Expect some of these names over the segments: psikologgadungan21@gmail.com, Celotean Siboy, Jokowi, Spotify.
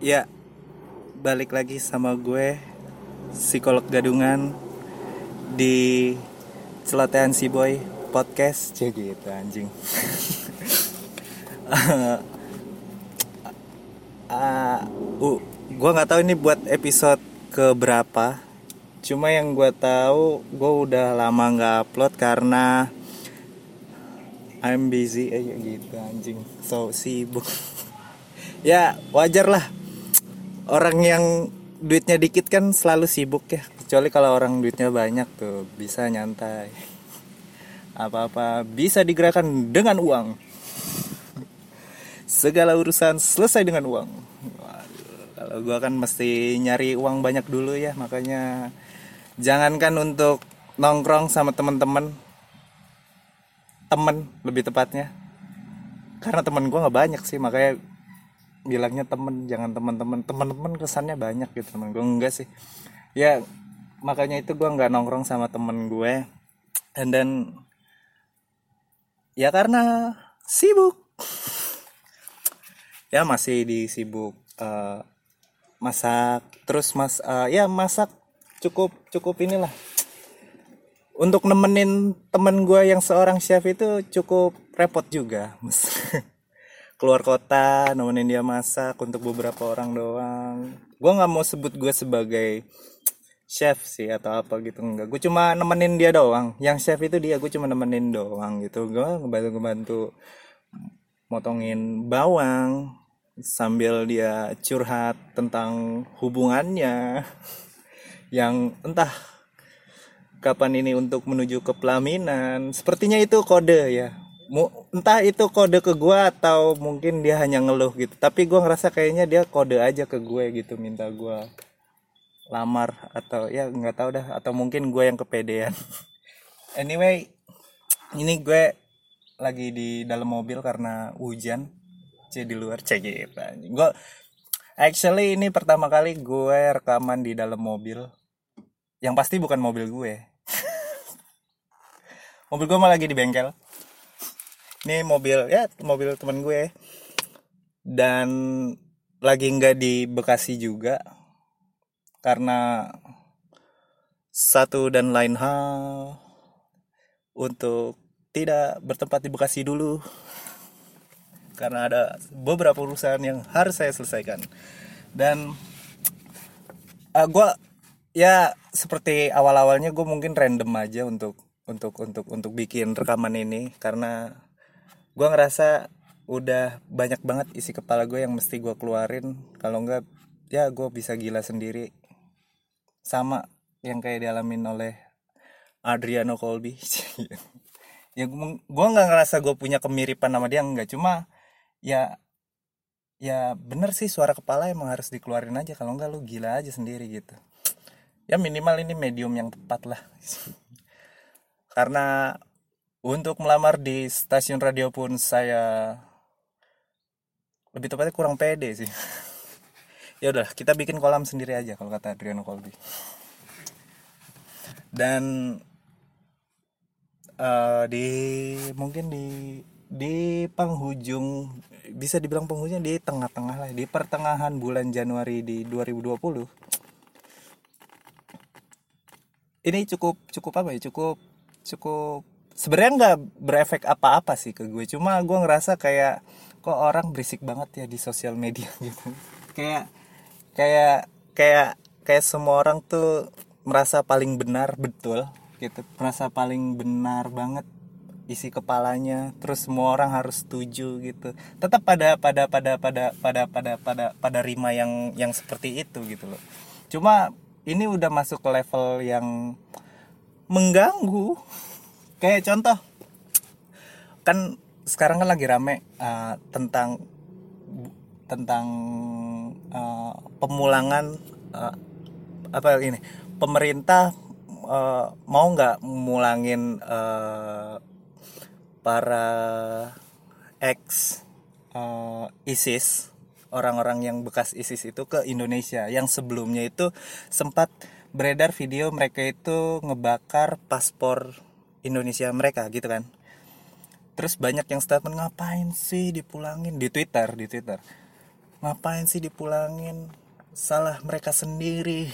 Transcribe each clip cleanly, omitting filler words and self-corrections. Ya, balik lagi sama gue, psikolog gadungan di Celotean Siboy podcast. Jadi itu anjing. Gue nggak tahu ini buat episode keberapa. Cuma yang gue tahu, gue udah lama nggak upload karena I'm busy aja gitu anjing. So sibuk. Ya wajar lah. Orang yang duitnya dikit kan selalu sibuk ya. Kecuali kalau orang duitnya banyak tuh bisa nyantai. Apa-apa bisa digerakkan dengan uang. Segala urusan selesai dengan uang. Waduh, kalau gue kan mesti nyari uang banyak dulu ya. Makanya jangankan untuk nongkrong sama teman-teman. Temen lebih tepatnya. Karena temen gue gak banyak sih, makanya bilangnya temen, jangan teman-teman. Teman-teman kesannya banyak gitu, teman gue enggak sih. Ya makanya itu gue nggak nongkrong sama temen gue. Dan ya karena sibuk. Ya masih disibuk masak. Terus masak cukup inilah. Untuk nemenin temen gue yang seorang chef itu cukup repot juga. Keluar kota, nemenin dia masak untuk beberapa orang doang. Gue gak mau sebut gue sebagai chef sih atau apa gitu, enggak. Gue cuma nemenin dia doang. Yang chef itu dia, gue cuma nemenin doang gitu. Gue ngebantu-ngebantu motongin bawang sambil dia curhat tentang hubungannya yang entah kapan ini untuk menuju ke pelaminan. Sepertinya itu kode ya. Entah itu kode ke gue atau mungkin dia hanya ngeluh gitu. Tapi gue ngerasa kayaknya dia kode aja ke gue gitu, minta gue lamar atau ya nggak tahu dah, atau mungkin gue yang kepedean. Anyway, ini gue lagi di dalam mobil karena hujan. Di luar gitu. Gue actually ini pertama kali gue rekaman di dalam mobil. Yang pasti bukan mobil gue. Mobil gue malah lagi di bengkel. Ini mobil teman gue. Dan lagi nggak di Bekasi juga karena satu dan lain hal untuk tidak bertempat di Bekasi dulu karena ada beberapa urusan yang harus saya selesaikan. Dan gue ya seperti awal-awalnya gue mungkin random aja untuk bikin rekaman ini karena gue ngerasa udah banyak banget isi kepala gue yang mesti gue keluarin. Kalau enggak ya gue bisa gila sendiri. Sama yang kayak dialamin oleh Adriano Colbi. Ya gue gak ngerasa gue punya kemiripan sama dia, enggak. Cuma ya bener sih, suara kepala emang harus dikeluarin aja. Kalau enggak lu gila aja sendiri gitu. Ya minimal ini medium yang tepat lah. Karena untuk melamar di stasiun radio pun saya lebih tepatnya kurang pede sih. Ya udah, kita bikin kolam sendiri aja kalau kata Adriano Colbi. Dan di penghujung, bisa dibilang penghujungnya di tengah-tengah lah, di pertengahan bulan Januari di 2020. Ini cukup sebenarnya nggak berefek apa-apa sih ke gue, cuma gue ngerasa kayak kok orang berisik banget ya di sosial media gitu. kayak semua orang tuh merasa paling benar betul gitu, merasa paling benar banget isi kepalanya, terus semua orang harus setuju gitu. Tetap pada rima yang seperti itu gitu loh. Cuma ini udah masuk ke level yang mengganggu. Kayak contoh, kan sekarang kan lagi rame tentang pemulangan pemerintah mau nggak mulangin para ISIS, orang-orang yang bekas ISIS itu ke Indonesia. Yang sebelumnya itu sempat beredar video mereka itu ngebakar paspor Indonesia mereka gitu kan. Terus banyak yang statement ngapain sih dipulangin di Twitter. Ngapain sih dipulangin? Salah mereka sendiri.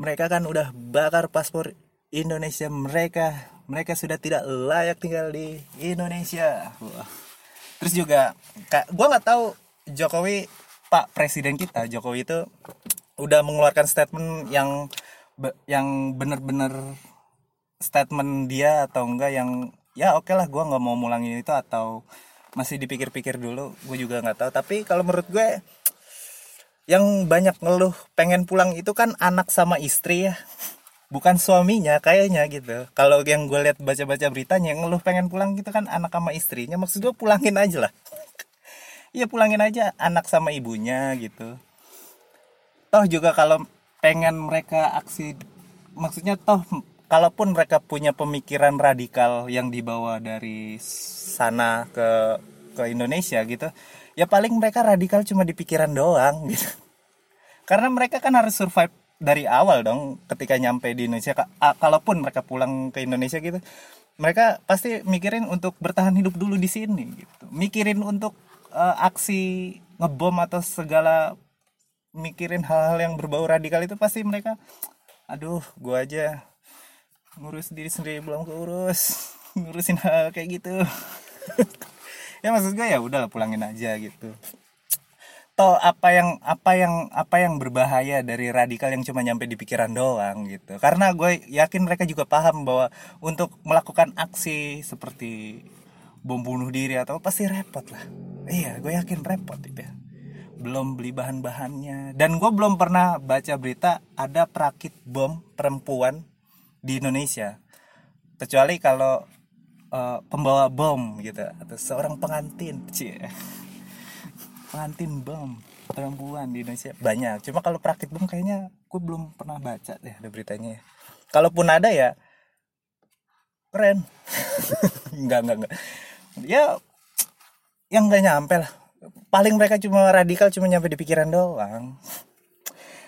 Mereka kan udah bakar paspor Indonesia mereka. Mereka sudah tidak layak tinggal di Indonesia. Wah. Terus juga, gue nggak tahu Jokowi, Pak Presiden kita Jokowi itu udah mengeluarkan statement yang benar-benar statement dia atau enggak, yang ya oke lah gue nggak mau mulangin itu atau masih dipikir-pikir dulu, gue juga nggak tahu. Tapi kalau menurut gue yang banyak ngeluh pengen pulang itu kan anak sama istri ya, bukan suaminya kayaknya gitu. Kalau yang gue lihat baca-baca beritanya, yang ngeluh pengen pulang gitu kan anak sama istrinya. Maksud gue pulangin aja lah. Iya pulangin aja anak sama ibunya gitu. Toh juga kalau pengen mereka aksi, maksudnya toh kalaupun mereka punya pemikiran radikal yang dibawa dari sana ke Indonesia gitu, ya paling mereka radikal cuma di pikiran doang gitu. Karena mereka kan harus survive dari awal dong ketika nyampe di Indonesia. Kalaupun mereka pulang ke Indonesia gitu, mereka pasti mikirin untuk bertahan hidup dulu di sini gitu. Mikirin untuk aksi ngebom atau segala, mikirin hal-hal yang berbau radikal itu pasti mereka, aduh gua aja ngurus diri sendiri belum keurus, ngurusin hal kayak gitu. Ya maksud gue ya udahlah pulangin aja gitu. Toh apa yang berbahaya dari radikal yang cuma nyampe di pikiran doang gitu. Karena gue yakin mereka juga paham bahwa untuk melakukan aksi seperti bom bunuh diri atau pasti repot lah. Iya, gue yakin repot itu ya. Belum beli bahan-bahannya, dan gue belum pernah baca berita ada perakit bom perempuan di Indonesia, kecuali kalau pembawa bom gitu atau seorang pengantin. Cie, pengantin bom perempuan di Indonesia banyak, cuma kalau perakit bom kayaknya gue belum pernah baca deh ada beritanya. Kalaupun ada ya keren. enggak ya, yang gak nyampe lah. Paling mereka cuma radikal cuma nyampe di pikiran doang.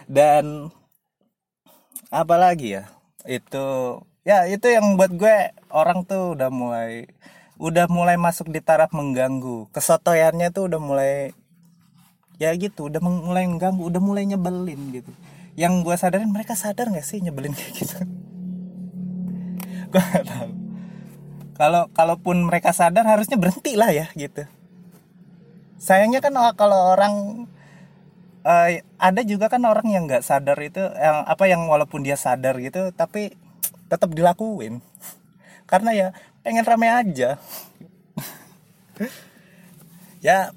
Dan apa lagi ya, itu yang buat gue orang tuh udah mulai masuk di taraf mengganggu. Kesotoyannya tuh udah mulai ya gitu, udah mulai mengganggu, udah mulai nyebelin gitu. Yang gue sadarin, mereka sadar nggak sih nyebelin kayak gitu? Gue nggak tahu. Kalaupun mereka sadar harusnya berhenti lah ya gitu. Sayangnya kan kalau orang ada juga kan orang yang nggak sadar itu, yang walaupun dia sadar gitu tapi tetap dilakuin karena ya pengen rame aja. Ya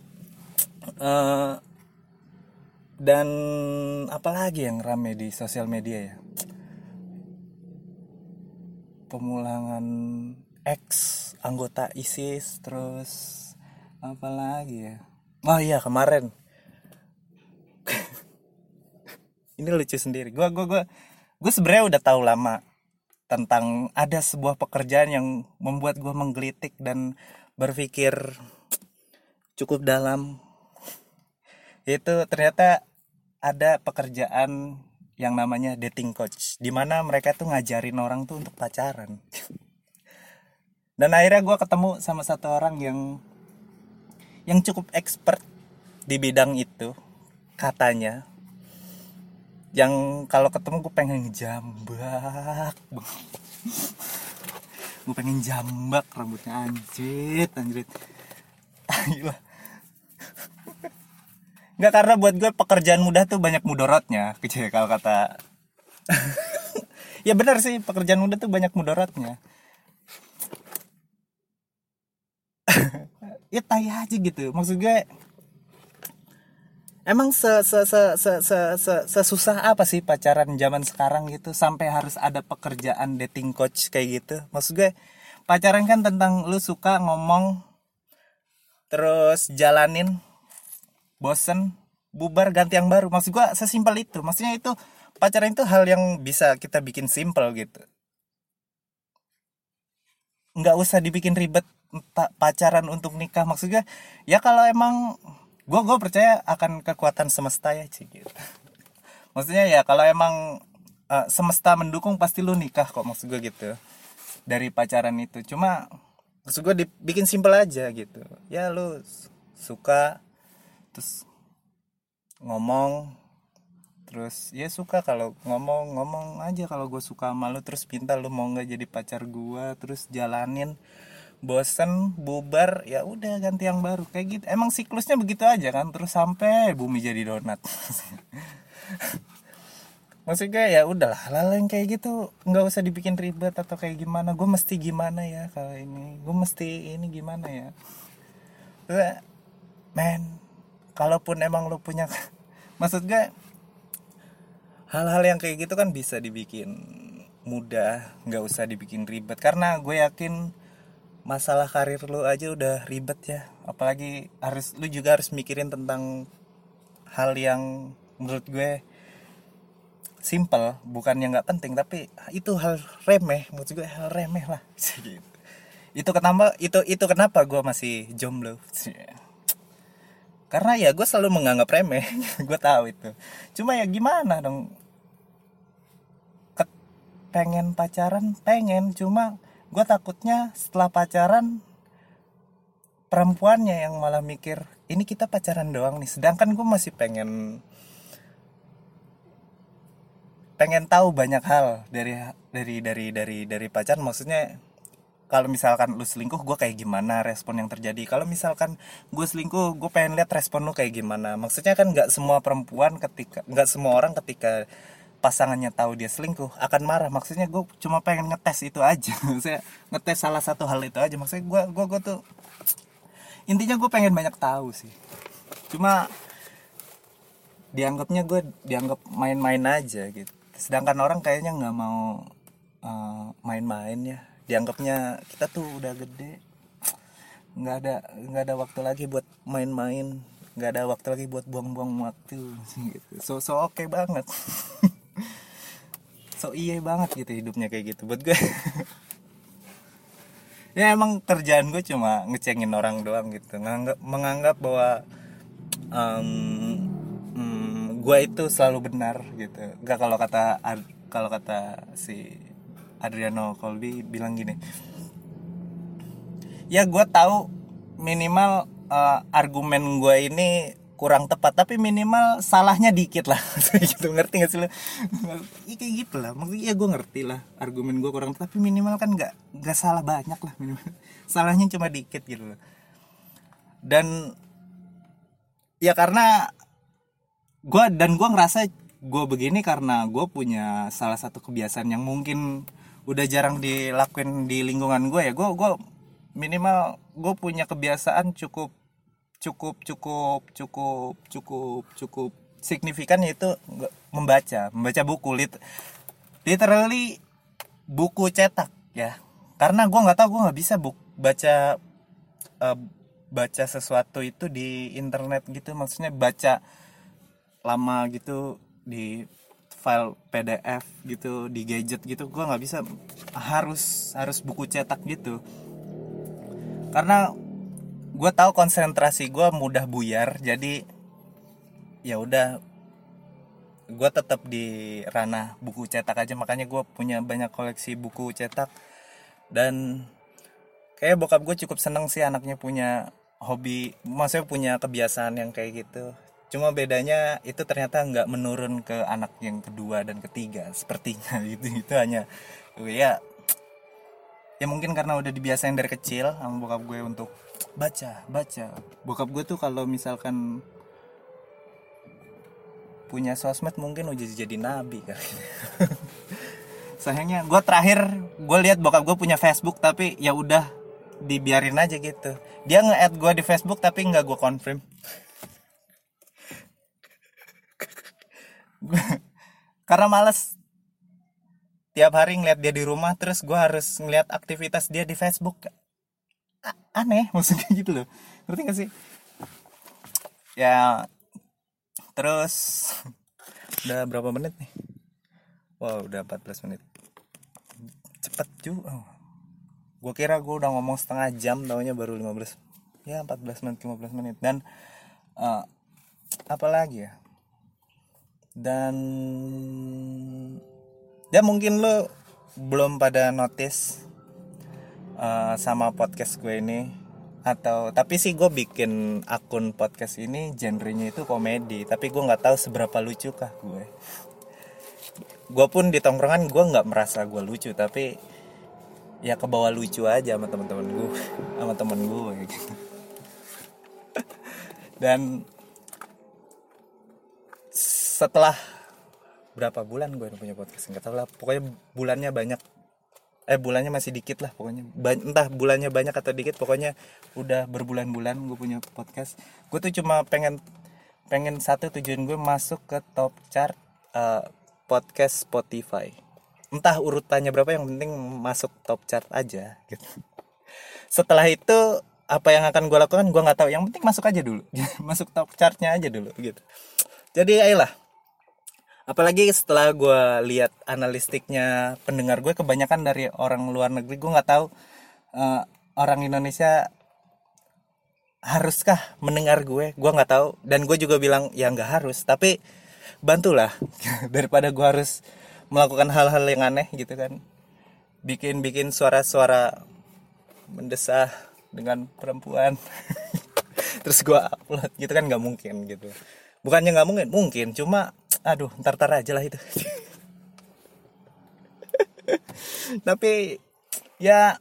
dan apalagi yang rame di sosial media ya, pemulangan ex anggota ISIS, terus apalagi ya, oh iya kemarin. Ini lucu sendiri. Gue sebenarnya udah tahu lama tentang ada sebuah pekerjaan yang membuat gue menggelitik dan berpikir cukup dalam. Itu ternyata ada pekerjaan yang namanya dating coach, di mana mereka tuh ngajarin orang tuh untuk pacaran. Dan akhirnya gue ketemu sama satu orang yang cukup expert di bidang itu katanya. Yang kalau ketemu gue pengen jambak. Gue pengen jambak rambutnya, anjrit. Gila. Enggak, karena buat gue pekerjaan mudah tuh banyak mudorotnya. Kalau kata ya benar sih, pekerjaan mudah tuh banyak mudorotnya. Ya tanya aja gitu. Maksud gue emang sesusah apa sih pacaran zaman sekarang gitu sampai harus ada pekerjaan dating coach kayak gitu? Maksud gue pacaran kan tentang lu suka, ngomong, terus jalanin, bosen, bubar, ganti yang baru. Maksud gue sesimpel itu. Maksudnya itu pacaran itu hal yang bisa kita bikin simple gitu. Nggak usah dibikin ribet pacaran untuk nikah. Maksud gue ya kalau emang gue percaya akan kekuatan semesta ya gitu. Maksudnya ya kalau emang semesta mendukung pasti lu nikah kok, maksud gue gitu. Dari pacaran itu cuma maksud gue dibikin simpel aja gitu. Ya lu suka, terus ngomong, terus ya suka kalau ngomong aja kalau gue suka sama lu, terus minta lu mau nggak jadi pacar gue, terus jalanin, bosen, bubar, ya udah ganti yang baru, kayak gitu. Emang siklusnya begitu aja kan, terus sampai bumi jadi donat. Maksudnya ya udahlah, hal-hal yang kayak gitu nggak usah dibikin ribet atau kayak gimana. Gue mesti gimana ya kalau ini, gue mesti ini gimana ya. Terus, men, kalaupun emang lo punya, maksud gue hal-hal yang kayak gitu kan bisa dibikin mudah, nggak usah dibikin ribet. Karena gue yakin masalah karir lu aja udah ribet ya, apalagi lu juga harus mikirin tentang hal yang menurut gue simple, bukannya nggak penting, tapi itu hal remeh, menurut gue hal remeh lah. itu kenapa gue masih jomblo, karena ya gue selalu menganggap remeh. Gue tahu itu, cuma ya gimana dong, pengen pacaran, pengen, cuma gue takutnya setelah pacaran perempuannya yang malah mikir ini kita pacaran doang nih, sedangkan gue masih pengen tahu banyak hal dari pacaran. Maksudnya kalau misalkan lu selingkuh gue kayak gimana respon yang terjadi, kalau misalkan gue selingkuh gue pengen lihat respon lu kayak gimana. Maksudnya kan nggak semua orang ketika pasangannya tahu dia selingkuh akan marah. Maksudnya gue cuma pengen ngetes itu aja. Maksudnya ngetes salah satu hal itu aja. Maksudnya gue tuh intinya gue pengen banyak tahu sih. Cuma dianggapnya gue dianggap main-main aja gitu. Sedangkan orang kayaknya nggak mau main-main ya. Dianggapnya kita tuh udah gede, nggak ada waktu lagi buat main-main, nggak ada waktu lagi buat buang-buang waktu gitu. So oke banget. So iya banget gitu hidupnya kayak gitu buat gue. Ya emang kerjaan gue cuma ngecengin orang doang gitu, menganggap bahwa gue itu selalu benar gitu. Gak, kalau kata si Adriano Colbi bilang gini, ya gue tahu minimal argumen gue ini kurang tepat, tapi minimal salahnya dikit lah gitu. Ngerti gak sih lo? Iya kayak gitu lah. Maksudnya ya gue ngerti lah argumen gue kurang, tapi minimal kan gak salah banyak lah, minimal salahnya cuma dikit gitu loh. Dan ya karena gue ngerasa gue begini karena gue punya salah satu kebiasaan yang mungkin udah jarang dilakuin di lingkungan gue ya. Gue minimal gue punya kebiasaan cukup signifikan, yaitu membaca buku, literally buku cetak ya. Karena gue nggak bisa baca sesuatu itu di internet gitu. Maksudnya baca lama gitu di file PDF gitu, di gadget gitu, gue nggak bisa, harus buku cetak gitu. Karena gue tahu konsentrasi gue mudah buyar, jadi ya udah gue tetap di ranah buku cetak aja. Makanya gue punya banyak koleksi buku cetak, dan kayak bokap gue cukup seneng sih anaknya punya hobi, maksudnya punya kebiasaan yang kayak gitu. Cuma bedanya itu ternyata nggak menurun ke anak yang kedua dan ketiga sepertinya gitu. Itu hanya ya mungkin karena udah dibiasain dari kecil sama bokap gue untuk baca. Bokap gue tuh kalau misalkan punya sosmed mungkin udah jadi nabi kali. Sayangnya gue terakhir gue lihat bokap gue punya Facebook, tapi ya udah dibiarin aja gitu. Dia nge-add gue di Facebook tapi nggak gue confirm. Karena malas tiap hari ngeliat dia di rumah, terus gue harus ngeliat aktivitas dia di Facebook. Aneh maksudnya gitu loh, ngerti gak sih? Ya terus udah berapa menit nih? Wow, udah 14 menit, cepet juga. Gue kira gue udah ngomong setengah jam, taunya baru 15, ya 14 menit 15 menit. Dan apa lagi ya, dan mungkin lo belum pada notice sama podcast gue ini. atau tapi sih gue bikin akun podcast ini genrenya itu komedi, tapi gue nggak tahu seberapa lucu kah gue pun di tongkrongan gue nggak merasa gue lucu, tapi ya kebawa lucu aja sama temen gue gitu. Dan setelah berapa bulan gue punya podcast, nggak tahu lah, pokoknya bulannya banyak, bulannya masih dikit lah pokoknya, entah bulannya banyak atau dikit, pokoknya udah berbulan-bulan gue punya podcast. Gue tuh cuma pengen satu tujuan gue masuk ke top chart podcast Spotify. Entah urutannya berapa, yang penting masuk top chart aja gitu. Setelah itu apa yang akan gue lakukan gue nggak tahu, yang penting masuk aja dulu, masuk top chartnya aja dulu gitu. Jadi ayolah. Apalagi setelah gue lihat analistiknya pendengar gue kebanyakan dari orang luar negeri. Gue nggak tahu orang Indonesia haruskah mendengar gue. Gue nggak tahu, dan gue juga bilang ya nggak harus. Tapi bantulah daripada gue harus melakukan hal-hal yang aneh gitu kan. Bikin suara-suara mendesah dengan perempuan. Terus gue upload gitu kan, nggak mungkin gitu. Bukannya nggak mungkin, mungkin, cuma aduh, ntar aja lah itu. Tapi ya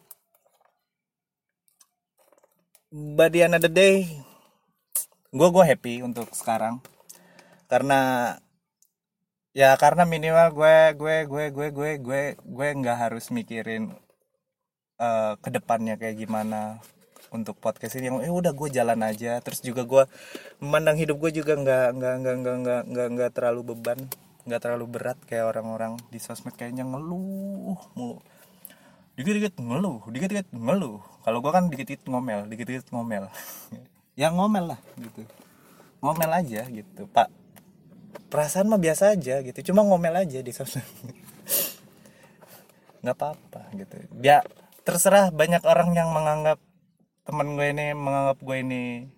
by the end of the day gue happy untuk sekarang, karena minimal gue nggak harus mikirin kedepannya kayak gimana untuk podcast ini. Yang udah gue jalan aja. Terus juga gue memandang hidup gue juga nggak terlalu beban, nggak terlalu berat kayak orang-orang di sosmed kayaknya ngeluh mulu, dikit-dikit ngeluh. Kalau gue kan dikit-dikit ngomel ya ngomel lah gitu, ngomel aja gitu pak, perasaan mah biasa aja gitu, cuma ngomel aja di sosmed. Nggak apa-apa gitu ya, terserah. Banyak orang yang menganggap gue ini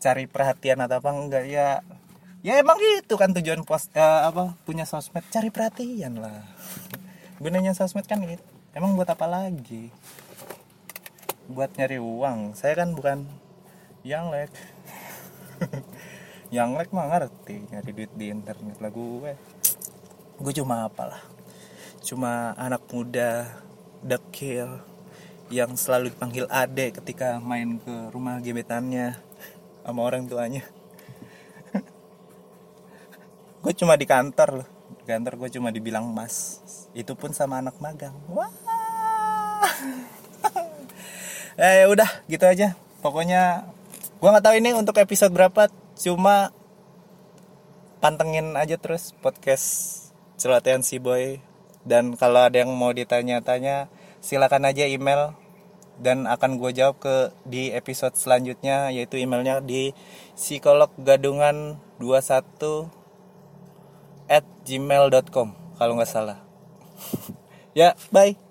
cari perhatian atau apa, enggak ya emang gitu kan tujuan punya sosmed, cari perhatian lah. Gunanya sosmed kan gitu, emang buat apa lagi? Buat nyari uang. Saya kan bukan yang lek. Yang lek mah ngerti nyari duit di internet lah gue. Gue cuma apalah, cuma anak muda dekil yang selalu dipanggil Ade ketika main ke rumah gebetannya sama orang tuanya. Gue cuma di kantor loh, di kantor gue cuma dibilang mas, itu pun sama anak magang. Wah. Udah gitu aja. Pokoknya gue nggak tahu ini untuk episode berapa, cuma pantengin aja terus podcast Celotean Siboy. Dan kalau ada yang mau ditanya-tanya, silakan aja email, dan akan gue jawab di episode selanjutnya, yaitu emailnya di psikologgadungan21@gmail.com kalau nggak salah. Ya, bye.